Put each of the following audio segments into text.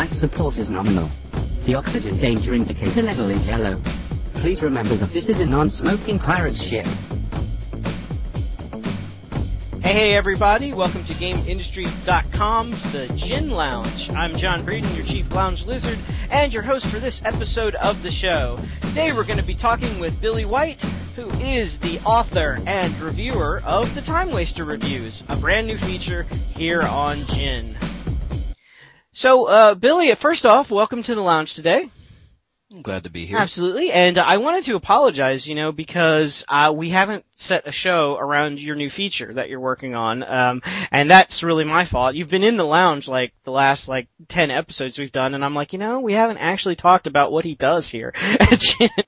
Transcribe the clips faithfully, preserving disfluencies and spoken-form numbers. life support is nominal. The oxygen danger indicator level is yellow. Please remember that this is a non-smoking pirate ship. Hey, hey everybody, welcome to Game Industry dot com's The Gin Lounge. I'm John Breeden, your chief lounge lizard, and your host for this episode of the show. Today we're going to be talking with Billy White, who is the author and reviewer of the Time Waster Reviews, a brand new feature here on Gin. So, uh, Billy, first off, welcome to the lounge today. I'm glad to be here. Absolutely, and uh, I wanted to apologize, you know, because uh, we haven't set a show around your new feature that you're working on, um, and that's really my fault. You've been in the lounge, like, the last, like, ten episodes we've done, and I'm like, you know, we haven't actually talked about what he does here.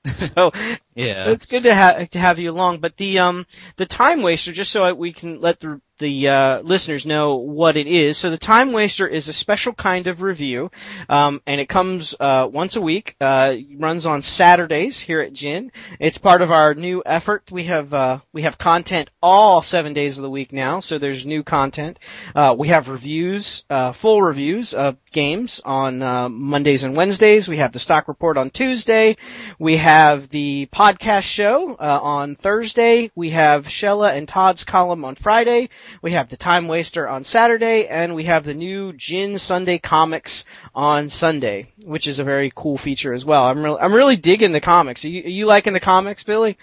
So, yeah, it's good to, ha- to have you along, but the, um, the Time Waster, just so I, we can let the... the uh listeners know what it is. So the Time Waster is a special kind of review, um and it comes uh once a week. Uh runs on Saturdays here at Gin. It's part of our new effort. We have uh we have content all seven days of the week now, so there's new content. Uh we have reviews, uh full reviews of games on uh, Mondays and Wednesdays. We have the stock report on Tuesday. We have the podcast show uh on Thursday. We have Shella and Todd's column on Friday. We have the Time Waster on Saturday, and we have the new Gin Sunday Comics on Sunday, which is a very cool feature as well. I'm really, I'm really digging the comics. Are you, are you liking the comics, Billy?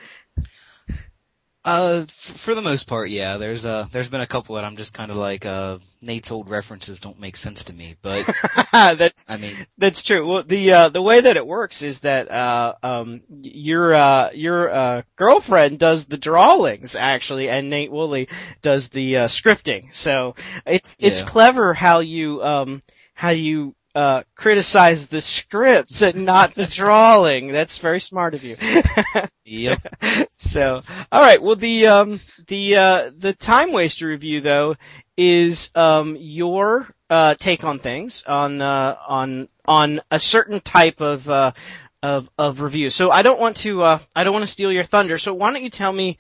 Uh, for the most part, yeah. There's uh, there's been a couple that I'm just kind of like, uh, Nate's old references don't make sense to me, but that's, I mean, that's true. Well, the uh, the way that it works is that uh, um, your uh, your uh, girlfriend does the drawings actually, and Nate Woolley does the uh, scripting. So it's it's yeah. clever how you um how you. Uh, criticize the scripts and not the drawing. That's very smart of you. Yep. So, alright, well the, um, the, uh, the Time Waster review though is, um, your, uh, take on things, on, uh, on, on a certain type of, uh, of, of review. So I don't want to, uh, I don't want to steal your thunder, so why don't you tell me,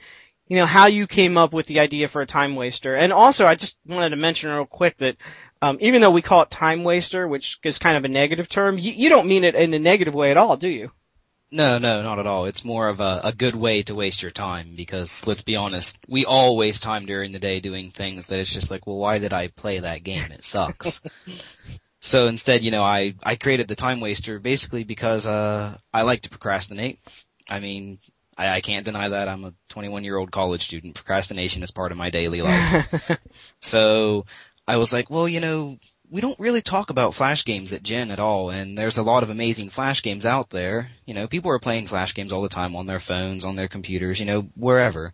you know, how you came up with the idea for a Time Waster? And also, I just wanted to mention real quick that Um, even though we call it Time Waster, which is kind of a negative term, you, you don't mean it in a negative way at all, do you? No, no, not at all. It's more of a, a good way to waste your time because, let's be honest, we all waste time during the day doing things that it's just like, well, why did I play that game? It sucks. So instead, you know, I, I created the Time Waster basically because uh I like to procrastinate. I mean, I, I can't deny that. I'm a twenty-one-year-old college student. Procrastination is part of my daily life. So I was like, well, you know, we don't really talk about Flash games at Gin at all, and there's a lot of amazing Flash games out there. You know, people are playing Flash games all the time on their phones, on their computers, you know, wherever.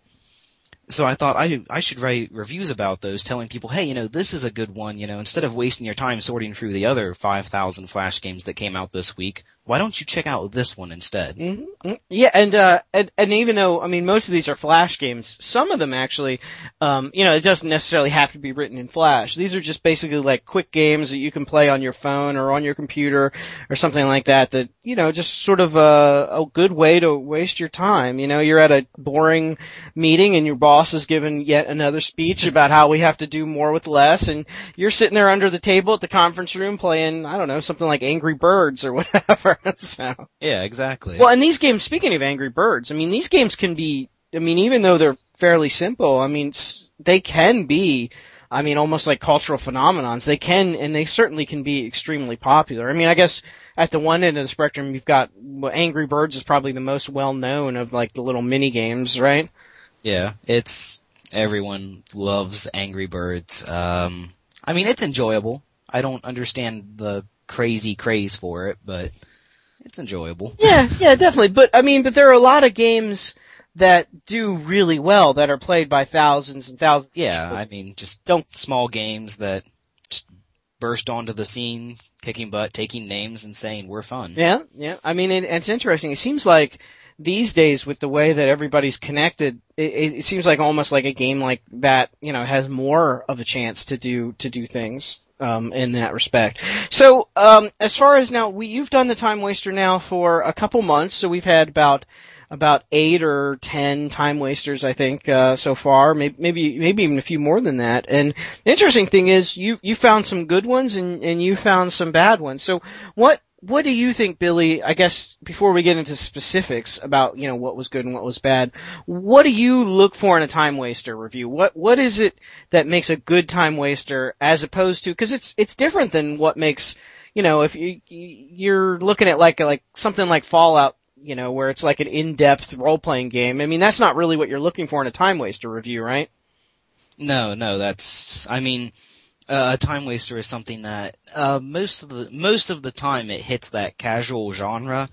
So I thought I I should write reviews about those, telling people, hey, you know, this is a good one, you know, instead of wasting your time sorting through the other five thousand Flash games that came out this week, why don't you check out this one instead? Mm-hmm. Yeah, and, uh, and, and even though, I mean, most of these are Flash games, some of them actually, um, you know, it doesn't necessarily have to be written in Flash. These are just basically like quick games that you can play on your phone or on your computer or something like that that, you know, just sort of a, a good way to waste your time. You know, you're at a boring meeting and your boss is giving yet another speech about how we have to do more with less, and you're sitting there under the table at the conference room playing, I don't know, something like Angry Birds or whatever. So. Yeah, exactly. Well, and these games, speaking of Angry Birds, I mean, these games can be, I mean, even though they're fairly simple, I mean, they can be, I mean, almost like cultural phenomenons. They can, and they certainly can be extremely popular. I mean, I guess at the one end of the spectrum, you've got, well, Angry Birds is probably the most well-known of, like, the little mini-games, right? Yeah, it's, everyone loves Angry Birds. Um, I mean, it's enjoyable. I don't understand the crazy craze for it, but it's enjoyable. Yeah, yeah, definitely. But, I mean, but there are a lot of games that do really well that are played by thousands and thousands of yeah, people. I mean, just don't small games that just burst onto the scene, kicking butt, taking names and saying, we're fun. Yeah, yeah. I mean, it, it's interesting. It seems like these days with the way that everybody's connected, it, it seems like almost like a game like that, you know, has more of a chance to do, to do things. Um, in that respect. So, um, as far as now, we, you've done the Time Waster now for a couple months, so we've had about, about eight or ten time wasters, I think, uh, so far, maybe, maybe, maybe even a few more than that. And the interesting thing is you, you found some good ones and, and you found some bad ones. So what, what do you think, Billy, I guess before we get into specifics about, you know, what was good and what was bad, what do you look for in a time waster review? What, what is it that makes a good time waster as opposed to, cause it's, it's different than what makes, you know, if you, you're looking at like, like something like Fallout, you know, where it's like an in-depth role-playing game. I mean, that's not really what you're looking for in a time waster review, right? No, no, that's, I mean, uh, a time waster is something that, uh, most of the, most of the time it hits that casual genre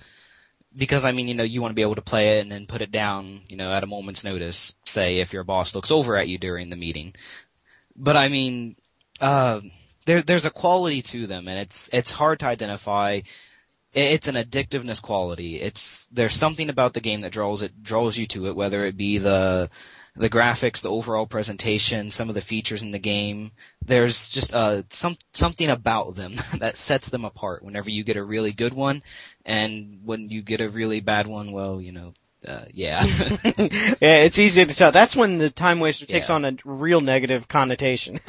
because, I mean, you know, you want to be able to play it and then put it down, you know, at a moment's notice, say if your boss looks over at you during the meeting. But I mean, uh, there, there's a quality to them and it's, it's hard to identify. It's an addictiveness quality. It's, there's something about the game that draws it, draws you to it, whether it be the, the graphics, the overall presentation, some of the features in the game. There's just, uh, some, something about them that sets them apart whenever you get a really good one. And when you get a really bad one, well, you know, uh, yeah. Yeah, it's easy to tell. That's when the time waster takes yeah. on a real negative connotation.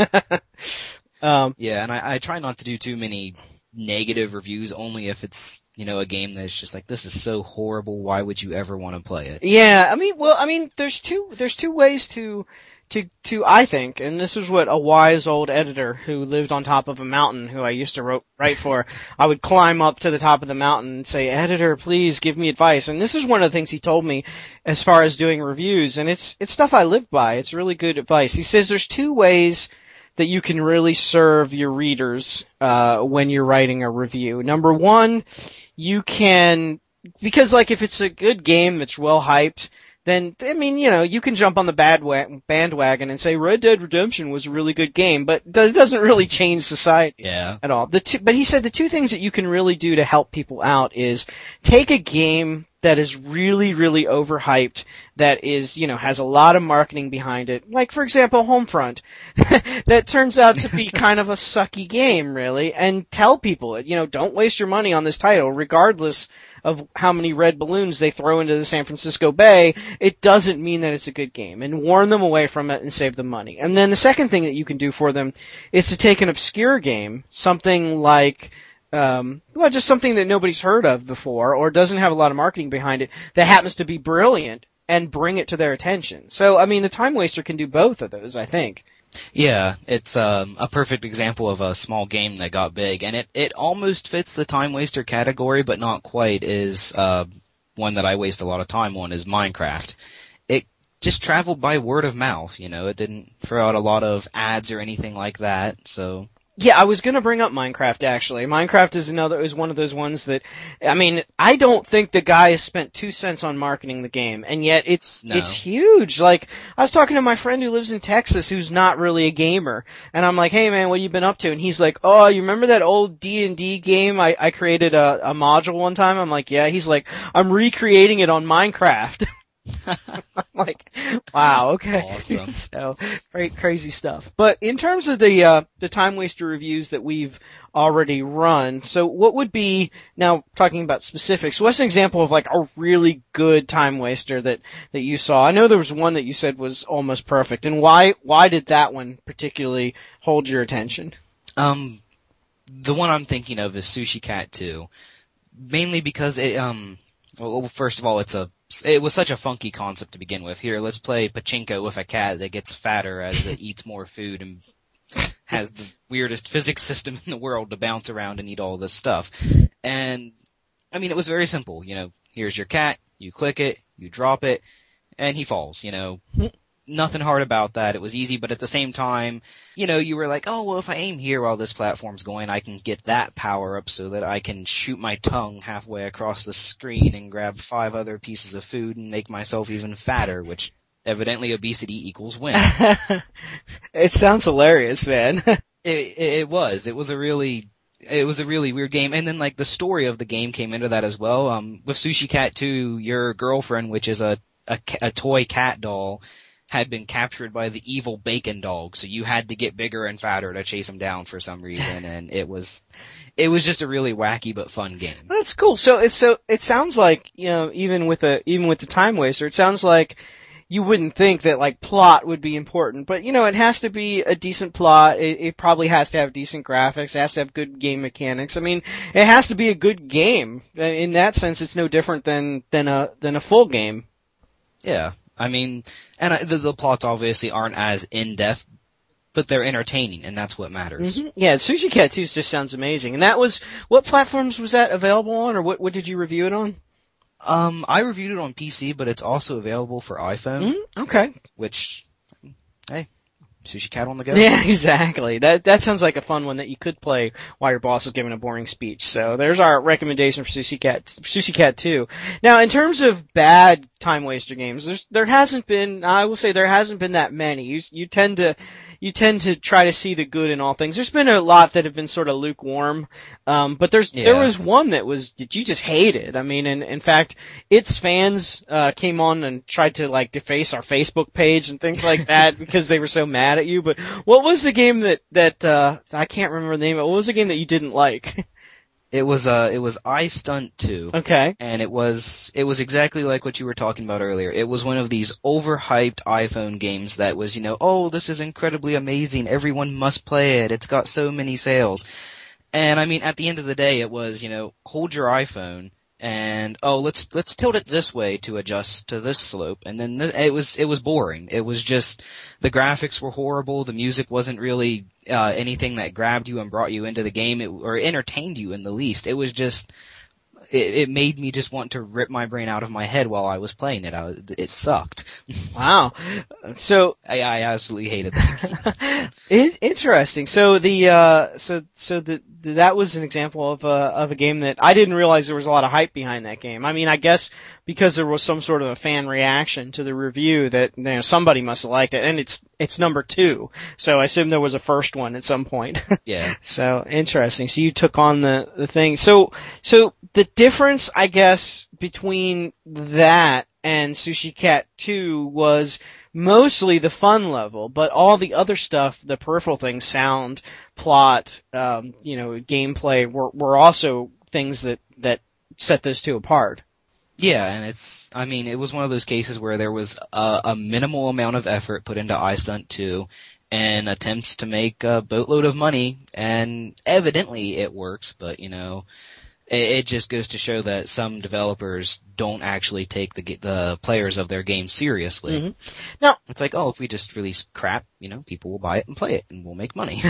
um, yeah, and I, I try not to do too many negative reviews only if it's, you know, a game that's just like, this is so horrible, why would you ever want to play it? Yeah, I mean, well, I mean, there's two, there's two ways to, to, to, I think, and this is what a wise old editor who lived on top of a mountain who I used to wrote, write for, I would climb up to the top of the mountain and say, editor, please give me advice. And this is one of the things he told me as far as doing reviews, and it's, it's stuff I live by. It's really good advice. He says there's two ways that you can really serve your readers uh when you're writing a review. Number one, you can, because like if it's a good game that's well hyped, then, I mean, you know, you can jump on the bad wa- bandwagon and say Red Dead Redemption was a really good game, but it doesn't really change society yeah. at all. The two, but he said the two things that you can really do to help people out is take a game that is really, really overhyped, that is, you know, has a lot of marketing behind it. Like, for example, Homefront. That turns out to be kind of a sucky game, really. And tell people, you know, don't waste your money on this title, regardless of how many red balloons they throw into the San Francisco Bay. It doesn't mean that it's a good game. And warn them away from it and save them money. And then the second thing that you can do for them is to take an obscure game, something like Um, well, just something that nobody's heard of before or doesn't have a lot of marketing behind it that happens to be brilliant and bring it to their attention. So, I mean, the time waster can do both of those, I think. Yeah, it's um, a perfect example of a small game that got big, and it, it almost fits the time waster category, but not quite. Is uh, one that I waste a lot of time on is Minecraft. It just traveled by word of mouth, you know. It didn't throw out a lot of ads or anything like that, so... Yeah, I was gonna bring up Minecraft actually. Minecraft is another, is one of those ones that, I mean, I don't think the guy has spent two cents on marketing the game, and yet it's, no. it's huge. Like, I was talking to my friend who lives in Texas who's not really a gamer, and I'm like, hey man, what have you been up to? And he's like, oh, you remember that old D and D game I, I created a, a module one time? I'm like, yeah. He's like, I'm recreating it on Minecraft. I'm like, wow, okay, awesome. So great, crazy stuff. But in terms of the uh, the time waster reviews that we've already run, so what would be, now talking about specifics, what's an example of like a really good time waster that that you saw? I know there was one that you said was almost perfect, and why why did that one particularly hold your attention? Um, the one I'm thinking of is Sushi Cat two, mainly because it um, well, first of all, it's a It was such a funky concept to begin with. Here, let's play pachinko with a cat that gets fatter as it eats more food and has the weirdest physics system in the world to bounce around and eat all this stuff. And, I mean, it was very simple. You know, here's your cat, you click it, you drop it, and he falls, you know. Nothing hard about that. It was easy, but at the same time, you know, you were like, oh, well, if I aim here while this platform's going, I can get that power up so that I can shoot my tongue halfway across the screen and grab five other pieces of food and make myself even fatter, which evidently obesity equals win. It sounds hilarious, man. it, it, it was. It was a really... It was a really weird game, and then like the story of the game came into that as well. Um, with Sushi Cat two, your girlfriend, which is a, a, a toy cat doll, had been captured by the evil bacon dog, so you had to get bigger and fatter to chase him down for some reason, and it was it was just a really wacky but fun game. That's cool. So it's so it sounds like, you know, even with a even with the Time Waster, it sounds like you wouldn't think that, like, plot would be important, but, you know, it has to be a decent plot. It, it probably has to have decent graphics. It has to have good game mechanics. I mean, it has to be a good game. In that sense, it's no different than than a than a full game. Yeah, I mean, and I, the, the plots obviously aren't as in depth, but they're entertaining, and that's what matters. Mm-hmm. Yeah, Sushi Cat two just sounds amazing. And that was what platforms was that available on, or what what did you review it on? Um, I reviewed it on P C, but it's also available for iPhone. Mm, okay. Which, hey, Sushi Cat on the go. Yeah, exactly. That that sounds like a fun one that you could play while your boss is giving a boring speech. So there's our recommendation for Sushi Cat, Sushi Cat two. Now, in terms of bad Time Waster games, there's there hasn't been. I will say there hasn't been that many. You you tend to. You tend to try to see the good in all things. There's been a lot that have been sort of lukewarm, um, but there's yeah. there was one that was that you just hated. I mean, and in fact, its fans uh, came on and tried to, like, deface our Facebook page and things like that because they were so mad at you. But what was the game that that uh, I can't remember the name of? What was the game that you didn't like? It was uh it was iStunt two. Okay. And it was it was exactly like what you were talking about earlier. It was one of these overhyped iPhone games that was, you know, oh, this is incredibly amazing. Everyone must play it. It's got so many sales. And I mean, at the end of the day, it was, you know, hold your iPhone and oh, let's let's tilt it this way to adjust to this slope. And then th- it was it was boring. It was just the graphics were horrible. The music wasn't really Uh, anything that grabbed you and brought you into the game, it, or entertained you in the least. It was just, it, it made me just want to rip my brain out of my head while I was playing it. I, it sucked. Wow. So I, I absolutely hated that. It's interesting. So the uh, so so the, the that was an example of a of a game that I didn't realize there was a lot of hype behind that game. I mean, I guess because there was some sort of a fan reaction to the review that, you know, somebody must have liked it, and it's it's number two. So I assume there was a first one at some point. Yeah. So interesting. So you took on the, the thing. So so the difference, I guess, between that and Sushi Cat two was mostly the fun level, but all the other stuff, the peripheral things, sound, plot, um, you know, gameplay, were were also things that that set those two apart. Yeah, and it's, I mean, it was one of those cases where there was a, a minimal amount of effort put into iStunt two and attempts to make a boatload of money, and evidently it works, but, you know, it, it just goes to show that some developers don't actually take the the players of their game seriously. Mm-hmm. Now, it's like, oh, if we just release crap, you know, people will buy it and play it, and we'll make money.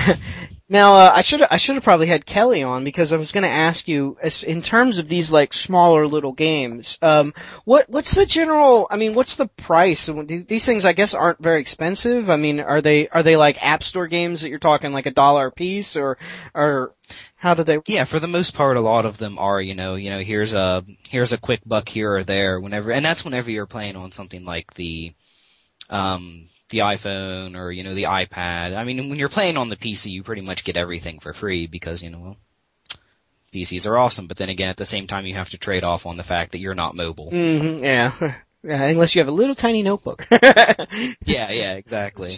Now, uh, I should I should have probably had Kelly on, because I was going to ask you, in terms of these, like, smaller little games, um, what what's the general? I mean, what's the price? These things, I guess, aren't very expensive. I mean, are they are they like App Store games that you're talking like a dollar a piece, or or how do they? Yeah, for the most part, a lot of them are. You know, you know, here's a here's a quick buck here or there, whenever, and that's whenever you're playing on something like the um, the iPhone or, you know, the iPad. I mean, when you're playing on the P C, you pretty much get everything for free because, you know, well, P Cs are awesome. But then again, at the same time, you have to trade off on the fact that you're not mobile. Mm-hmm, yeah, unless you have a little tiny notebook. yeah, yeah, exactly.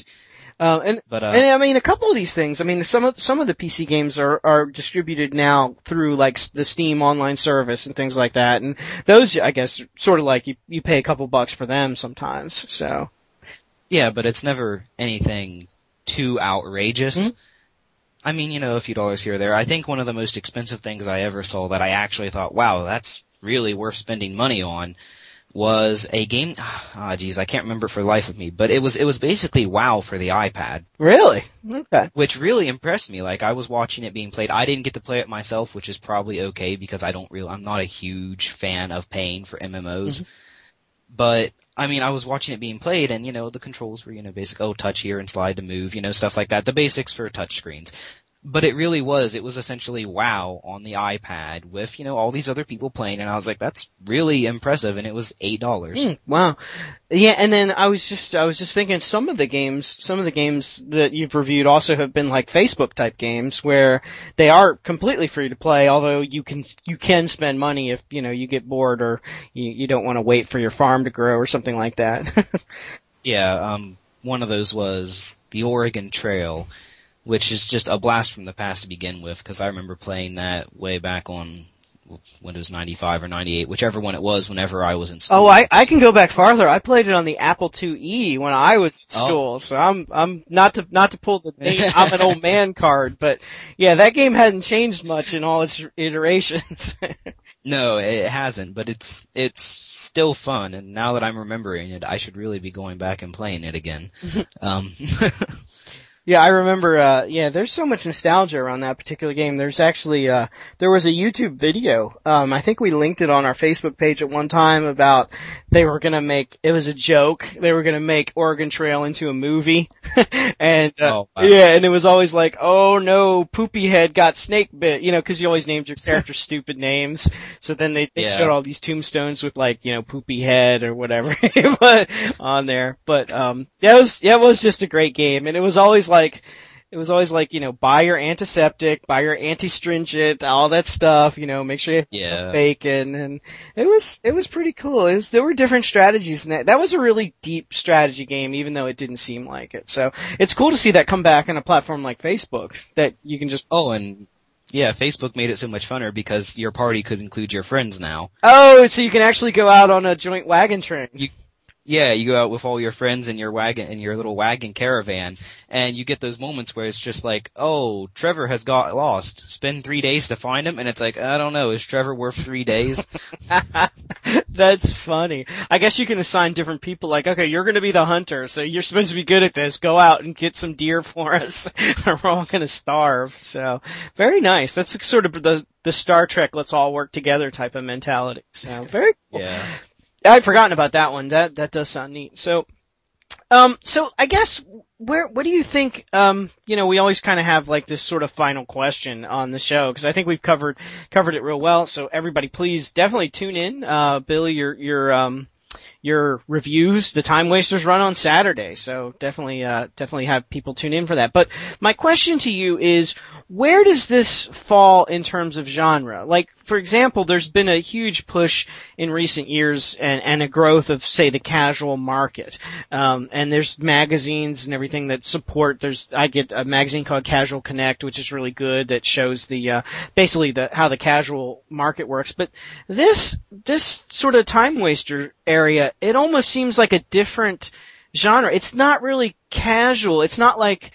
Uh, and, but, uh, and I mean, a couple of these things, I mean, some of, some of the P C games are, are distributed now through, like, the Steam online service and things like that. And those, I guess, sort of like you, you pay a couple bucks for them sometimes, so. Yeah, but it's never anything too outrageous. Mm-hmm. I mean, you know, a few dollars here or there. I think one of the most expensive things I ever saw that I actually thought, wow, that's really worth spending money on, was a game, ah, oh, geez, I can't remember for the life of me, but it was it was basically WoW for the iPad. Really? Okay. Which really impressed me. Like, I was watching it being played. I didn't get to play it myself, which is probably okay because I don't really, I'm not a huge fan of paying for M M Os. Mm-hmm. But, I mean, I was watching it being played, and, you know, the controls were, you know, basic, oh, touch here and slide to move, you know, stuff like that. The basics for touch screens. But it really was. It was essentially WoW on the iPad with, you know, all these other people playing, and I was like, that's really impressive, and it was eight dollars. Mm, wow. Yeah, and then I was just, I was just thinking some of the games, some of the games that you've reviewed also have been like Facebook type games where they are completely free to play, although you can, you can spend money if, you know, you get bored or you, you don't want to wait for your farm to grow or something like that. Yeah, um, one of those was the Oregon Trail, which is just a blast from the past to begin with, because I remember playing that way back on Windows ninety-five or ninety-eight, whichever one it was, whenever I was in school. Oh, I, I can go back farther. I played it on the Apple IIe when I was in school, oh. so I'm I'm not to not to pull the name, I'm an old man card, but yeah, that game hasn't changed much in all its iterations. No, it hasn't, but it's it's still fun, and now that I'm remembering it, I should really be going back and playing it again. um Yeah, I remember, uh, yeah, there's so much nostalgia around that particular game. There's actually, uh, there was a YouTube video, um, I think we linked it on our Facebook page at one time about they were gonna make, it was a joke, they were gonna make Oregon Trail into a movie. and, uh, oh, wow. yeah, and it was always like, oh no, Poopy Head got snake bit, you know, cause you always named your character stupid names. So then they, they yeah. showed all these tombstones with like, you know, Poopy Head or whatever on there. But, um, that was, yeah, it was just a great game, and it was always like, Like, it was always like, you know, buy your antiseptic, buy your anti-stringent, all that stuff, you know, make sure you have yeah. bacon, and it was, it was pretty cool. It was, there were different strategies in that. That was a really deep strategy game, even though it didn't seem like it. So it's cool to see that come back on a platform like Facebook that you can just, oh, and yeah, Facebook made it so much funner because your party could include your friends now. Oh, so you can actually go out on a joint wagon train. You- Yeah, you go out with all your friends in your wagon, in your little wagon caravan, and you get those moments where it's just like, oh, Trevor has got lost. Spend three days to find him, and it's like, I don't know, is Trevor worth three days? That's funny. I guess you can assign different people, like, okay, you're gonna be the hunter, so you're supposed to be good at this. Go out and get some deer for us, or we're all gonna starve. So, very nice. That's sort of the, the Star Trek, let's all work together type of mentality. So, very cool. Yeah. I'd forgotten about that one. That that does sound neat. So, um, so I guess where what do you think? Um, you know, we always kind of have like this sort of final question on the show because I think we've covered covered it real well. So everybody, please definitely tune in. Uh, Billy, your your um your reviews, the Time Wasters run on Saturday, so definitely uh definitely have people tune in for that. But my question to you is, where does this fall in terms of genre? Like, for example, there's been a huge push in recent years and, and a growth of, say, the casual market. Um, and there's magazines and everything that support. There's, I get a magazine called Casual Connect, which is really good, that shows the, uh, basically the, how the casual market works. But this, this sort of Time Waster area, it almost seems like a different genre. It's not really casual. It's not like,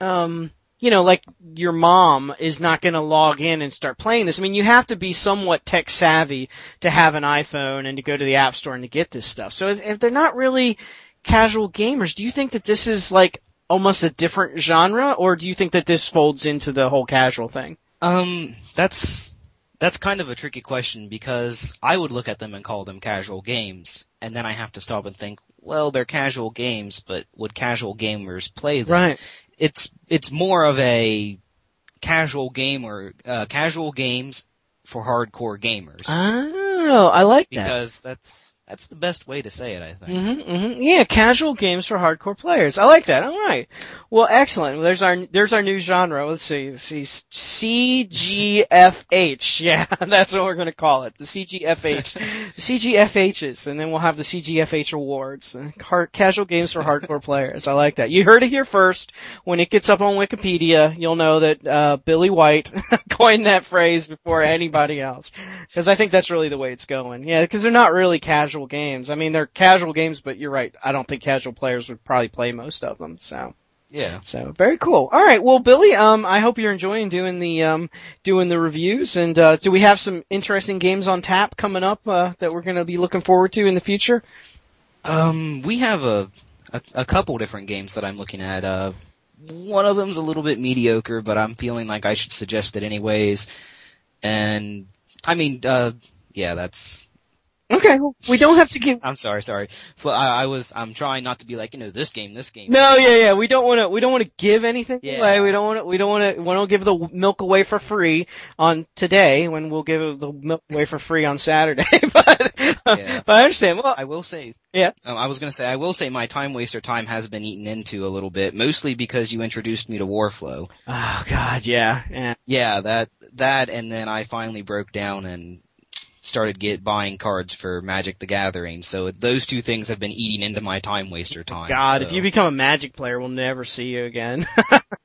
um, you know, like your mom is not going to log in and start playing this. I mean, you have to be somewhat tech savvy to have an iPhone and to go to the App Store and to get this stuff. So if they're not really casual gamers, do you think that this is like almost a different genre, or do you think that this folds into the whole casual thing? Um, that's that's kind of a tricky question because I would look at them and call them casual games, and then I have to stop and think, well, they're casual games, but would casual gamers play them? Right. It's it's more of a casual game or uh, casual games for hardcore gamers. Oh, I like that. Because that's that's the best way to say it, I think. Mm-hmm, mm-hmm. Yeah, casual games for hardcore players. I like that. All right. Well, excellent. Well, there's our there's our new genre. Let's see. Let's see. C G F H. Yeah, that's what we're going to call it. The C G F H. The C G F Hs, and then we'll have the C G F H awards. Hard, casual games for hardcore players. I like that. You heard it here first. When it gets up on Wikipedia, you'll know that uh Billy White coined that phrase before anybody else. Because I think that's really the way it's going. Yeah, because they're not really casual games. I mean, they're casual games, but you're right. I don't think casual players would probably play most of them, so. Yeah. So, very cool. All right. Well, Billy, um, I hope you're enjoying doing the, um, doing the reviews. And, uh, do we have some interesting games on tap coming up, uh, that we're going to be looking forward to in the future? Um, we have a, a, a couple different games that I'm looking at. Uh, one of them's a little bit mediocre, but I'm feeling like I should suggest it anyways. And, I mean, uh, yeah, that's, okay, well, we don't have to give... I'm sorry, sorry. I, I was, I'm trying not to be like, you know, this game, this game. No, yeah, yeah, we don't want to, we don't want to give anything yeah. away. We don't want to, we don't want to, we don't give the milk away for free on today when we'll give the milk away for free on Saturday. but, yeah. but I understand. Well, I will say, yeah. Um, I was going to say, I will say my Time Waster time has been eaten into a little bit, mostly because you introduced me to Warflow. Oh, God, yeah. Yeah, yeah that, that, and then I finally broke down and started get buying cards for Magic the Gathering. So those two things have been eating into my time waster time. God, so. If you become a Magic player, we'll never see you again.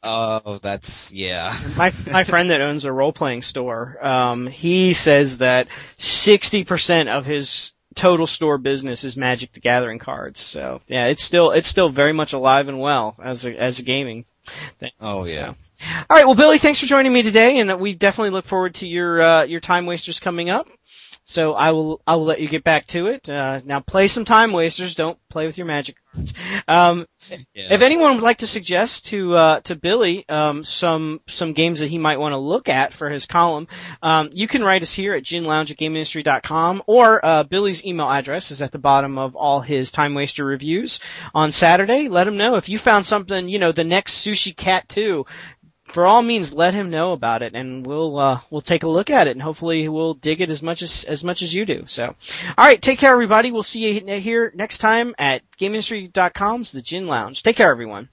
Oh, uh, that's, yeah. my my friend that owns a role-playing store, um, he says that sixty percent of his total store business is Magic the Gathering cards. So, yeah, it's still it's still very much alive and well as a, as a gaming thing. Oh, yeah. So. All right, well, Billy, thanks for joining me today, and we definitely look forward to your uh, your time wasters coming up. So I will I will let you get back to it. Uh, now play some time wasters. Don't play with your Magic. Um, yeah. If anyone would like to suggest to uh, to Billy um, some some games that he might want to look at for his column, um, you can write us here at gin lounge at game industry dot com, or uh, Billy's email address is at the bottom of all his time waster reviews on Saturday. Let him know if you found something, you know, the next Sushi Cat two. For all means, let him know about it, and we'll uh, we'll take a look at it, and hopefully we'll dig it as much as as much as you do. So, all right, take care, everybody. We'll see you here next time at game industry dot com's The Gin Lounge. Take care, everyone.